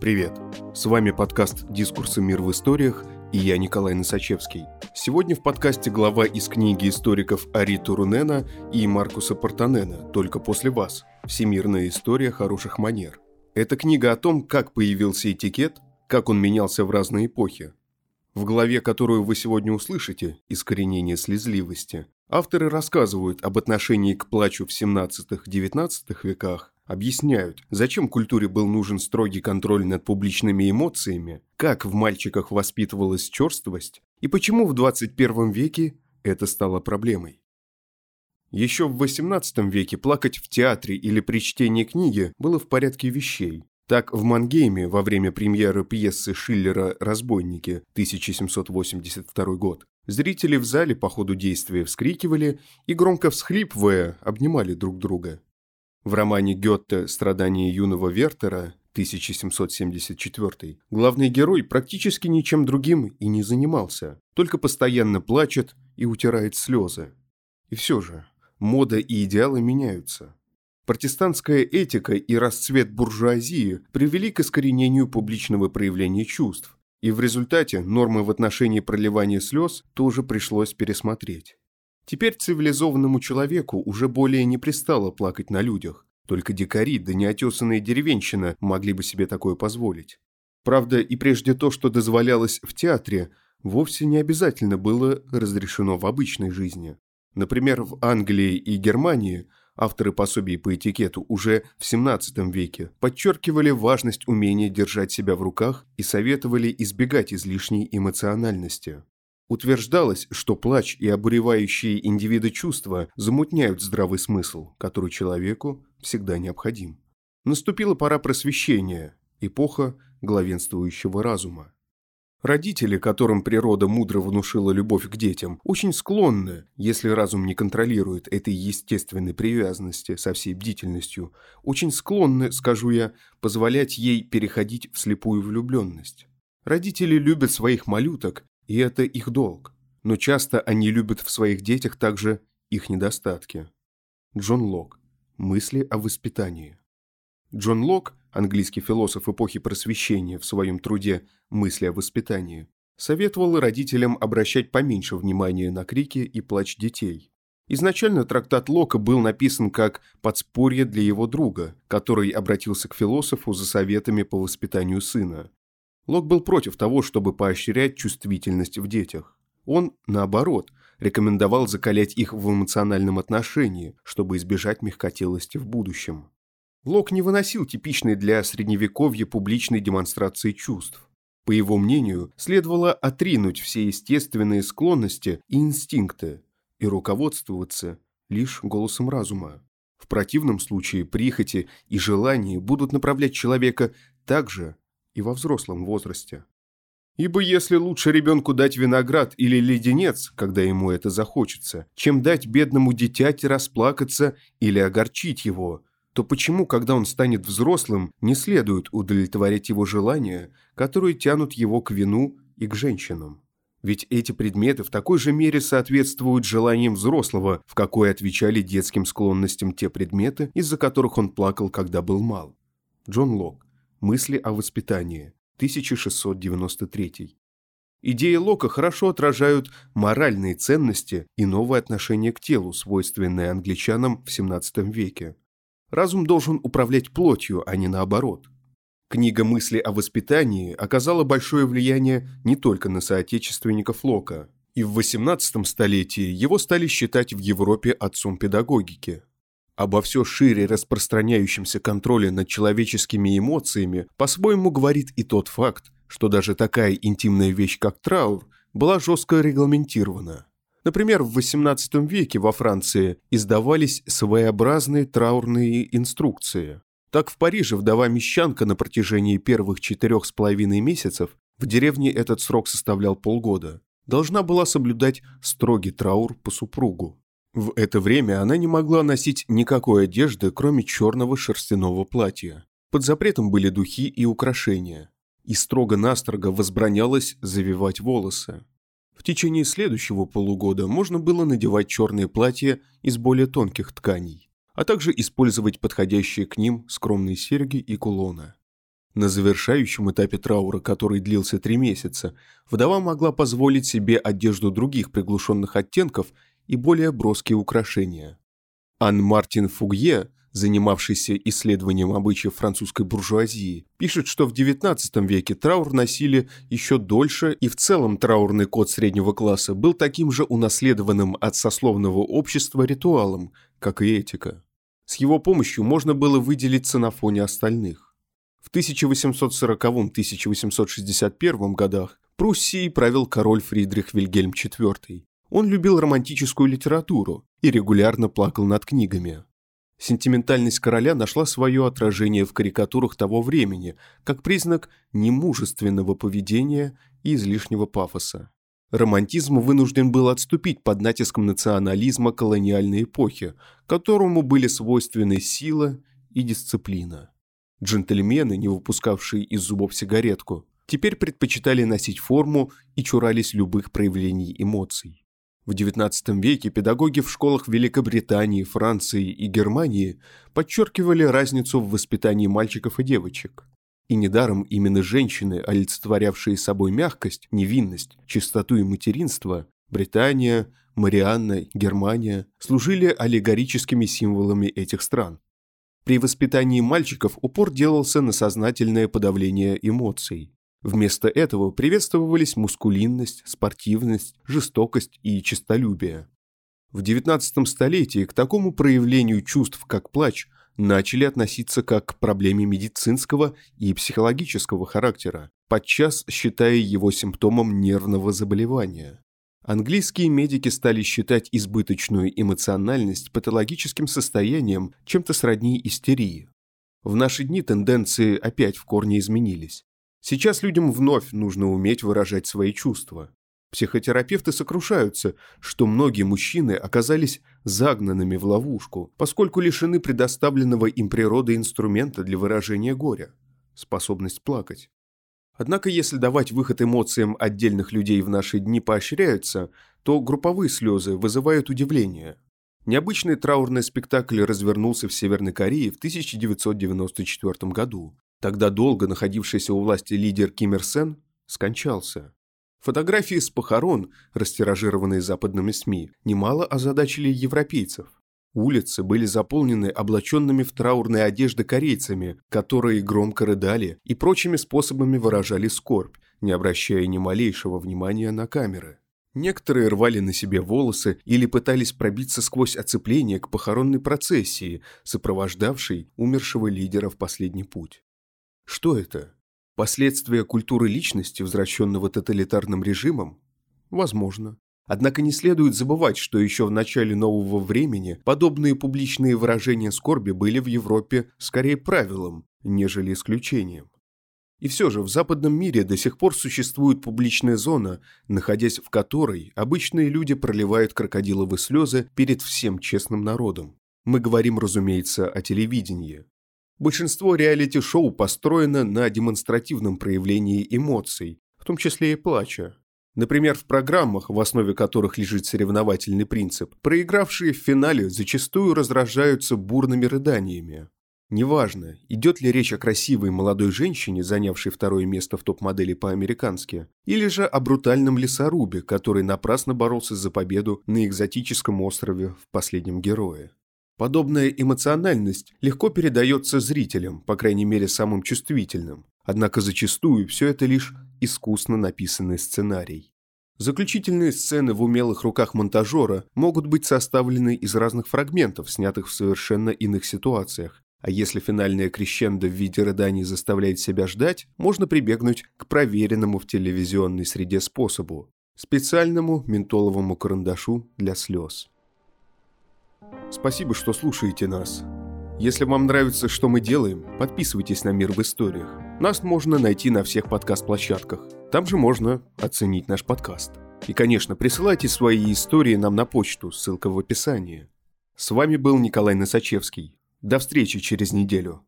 Привет! С вами подкаст «Дискурсы. Мир в историях» и я Николай Носачевский. Сегодня в подкасте глава из книги историков Ари Турунена и Маркуса Портонена «Только после вас. Всемирная история хороших манер». Это книга о том, как появился этикет, как он менялся в разные эпохи. В главе, которую вы сегодня услышите, «Искоренение слезливости», авторы рассказывают об отношении к плачу в 17-19 веках, объясняют, зачем культуре был нужен строгий контроль над публичными эмоциями, как в мальчиках воспитывалась черствость и почему в 21 веке это стало проблемой. Еще в 18 веке плакать в театре или при чтении книги было в порядке вещей. Так, в Мангейме во время премьеры пьесы Шиллера «Разбойники» 1782 год зрители в зале по ходу действия вскрикивали и, громко всхлипывая, обнимали друг друга. В романе Гёте «Страдания юного Вертера» 1774 главный герой практически ничем другим и не занимался, только постоянно плачет и утирает слезы. И все же, мода и идеалы меняются. Протестантская этика и расцвет буржуазии привели к искоренению публичного проявления чувств, и в результате нормы в отношении проливания слез тоже пришлось пересмотреть. Теперь цивилизованному человеку уже более не пристало плакать на людях. Только дикари да неотесанные деревенщина могли бы себе такое позволить. Правда, и прежде то, что дозволялось в театре, вовсе не обязательно было разрешено в обычной жизни. Например, в Англии и Германии авторы пособий по этикету уже в 17 веке подчеркивали важность умения держать себя в руках и советовали избегать излишней эмоциональности. Утверждалось, что плач и обуревающие индивида чувства замутняют здравый смысл, который человеку всегда необходим. Наступила пора просвещения, эпоха главенствующего разума. Родители, которым природа мудро внушила любовь к детям, очень склонны, если разум не контролирует этой естественной привязанности со всей бдительностью, очень склонны, скажу я, позволять ей переходить в слепую влюбленность. Родители любят своих малюток, и это их долг. Но часто они любят в своих детях также их недостатки. Джон Локк. Мысли о воспитании. Джон Локк, английский философ эпохи Просвещения, в своем труде «Мысли о воспитании», советовал родителям обращать поменьше внимания на крики и плач детей. Изначально трактат Локка был написан как «подспорье для его друга», который обратился к философу за советами по воспитанию сына. Локк был против того, чтобы поощрять чувствительность в детях. Он, наоборот, рекомендовал закалять их в эмоциональном отношении, чтобы избежать мягкотелости в будущем. Локк не выносил типичной для средневековья публичной демонстрации чувств. По его мнению, следовало отринуть все естественные склонности и инстинкты и руководствоваться лишь голосом разума. В противном случае прихоти и желания будут направлять человека так же, и во взрослом возрасте. Ибо если лучше ребенку дать виноград или леденец, когда ему это захочется, чем дать бедному дитяти расплакаться или огорчить его, то почему, когда он станет взрослым, не следует удовлетворять его желания, которые тянут его к вину и к женщинам? Ведь эти предметы в такой же мере соответствуют желаниям взрослого, в какой отвечали детским склонностям те предметы, из-за которых он плакал, когда был мал. Джон Локк. «Мысли о воспитании», 1693. Идеи Локка хорошо отражают моральные ценности и новое отношение к телу, свойственное англичанам в 17 веке. Разум должен управлять плотью, а не наоборот. Книга «Мысли о воспитании» оказала большое влияние не только на соотечественников Локка, и в 18 столетии его стали считать в Европе отцом педагогики. Обо все шире распространяющемся контроле над человеческими эмоциями по-своему говорит и тот факт, что даже такая интимная вещь, как траур, была жестко регламентирована. Например, в XVIII веке во Франции издавались своеобразные траурные инструкции. Так, в Париже вдова-мещанка на протяжении первых 4,5 месяцев, в деревне этот срок составлял полгода, должна была соблюдать строгий траур по супругу. В это время она не могла носить никакой одежды, кроме черного шерстяного платья. Под запретом были духи и украшения. И строго-настрого возбранялось завивать волосы. В течение следующего полугода можно было надевать черные платья из более тонких тканей, а также использовать подходящие к ним скромные серьги и кулоны. На завершающем этапе траура, который длился 3 месяца, вдова могла позволить себе одежду других приглушенных оттенков и более броские украшения. Анн Мартин Фугье, занимавшийся исследованием обычаев французской буржуазии, пишет, что в XIX веке траур носили еще дольше, и в целом траурный код среднего класса был таким же унаследованным от сословного общества ритуалом, как и этика. С его помощью можно было выделиться на фоне остальных. В 1840-1861 годах Пруссией правил король Фридрих Вильгельм IV. Он любил романтическую литературу и регулярно плакал над книгами. Сентиментальность короля нашла свое отражение в карикатурах того времени, как признак немужественного поведения и излишнего пафоса. Романтизм вынужден был отступить под натиском национализма колониальной эпохи, которому были свойственны сила и дисциплина. Джентльмены, не выпускавшие из зубов сигаретку, теперь предпочитали носить форму и чурались любых проявлений эмоций. В XIX веке педагоги в школах Великобритании, Франции и Германии подчеркивали разницу в воспитании мальчиков и девочек. И недаром именно женщины, олицетворявшие собой мягкость, невинность, чистоту и материнство, Британия, Марианна, Германия, служили аллегорическими символами этих стран. При воспитании мальчиков упор делался на сознательное подавление эмоций. Вместо этого приветствовались мускулинность, спортивность, жестокость и честолюбие. В XIX столетии к такому проявлению чувств, как плач, начали относиться как к проблеме медицинского и психологического характера, подчас считая его симптомом нервного заболевания. Английские медики стали считать избыточную эмоциональность патологическим состоянием, чем-то сродни истерии. В наши дни тенденции опять в корне изменились. Сейчас людям вновь нужно уметь выражать свои чувства. Психотерапевты сокрушаются, что многие мужчины оказались загнанными в ловушку, поскольку лишены предоставленного им природой инструмента для выражения горя – способность плакать. Однако, если давать выход эмоциям отдельных людей в наши дни поощряется, то групповые слезы вызывают удивление. Необычный траурный спектакль развернулся в Северной Корее в 1994 году. Тогда долго находившийся у власти лидер Ким Ир Сен скончался. Фотографии с похорон, растиражированные западными СМИ, немало озадачили европейцев. Улицы были заполнены облаченными в траурные одежды корейцами, которые громко рыдали и прочими способами выражали скорбь, не обращая ни малейшего внимания на камеры. Некоторые рвали на себе волосы или пытались пробиться сквозь оцепление к похоронной процессии, сопровождавшей умершего лидера в последний путь. Что это? Последствия культуры личности, возвращенного тоталитарным режимом? Возможно. Однако не следует забывать, что еще в начале нового времени подобные публичные выражения скорби были в Европе скорее правилом, нежели исключением. И все же в западном мире до сих пор существует публичная зона, находясь в которой обычные люди проливают крокодиловые слезы перед всем честным народом. Мы говорим, разумеется, о телевидении. Большинство реалити-шоу построено на демонстративном проявлении эмоций, в том числе и плача. Например, в программах, в основе которых лежит соревновательный принцип, проигравшие в финале зачастую раздражаются бурными рыданиями. Неважно, идет ли речь о красивой молодой женщине, занявшей 2-е место в топ-модели по-американски, или же о брутальном лесорубе, который напрасно боролся за победу на экзотическом острове в «Последнем герое». Подобная эмоциональность легко передается зрителям, по крайней мере самым чувствительным, однако зачастую все это лишь искусно написанный сценарий. Заключительные сцены в умелых руках монтажера могут быть составлены из разных фрагментов, снятых в совершенно иных ситуациях, а если финальная крещендо в виде рыданий заставляет себя ждать, можно прибегнуть к проверенному в телевизионной среде способу – специальному ментоловому карандашу для слез. Спасибо, что слушаете нас. Если вам нравится, что мы делаем, подписывайтесь на «Мир в историях». Нас можно найти на всех подкаст-площадках. Там же можно оценить наш подкаст. И, конечно, присылайте свои истории нам на почту, ссылка в описании. С вами был Николай Носачевский. До встречи через неделю.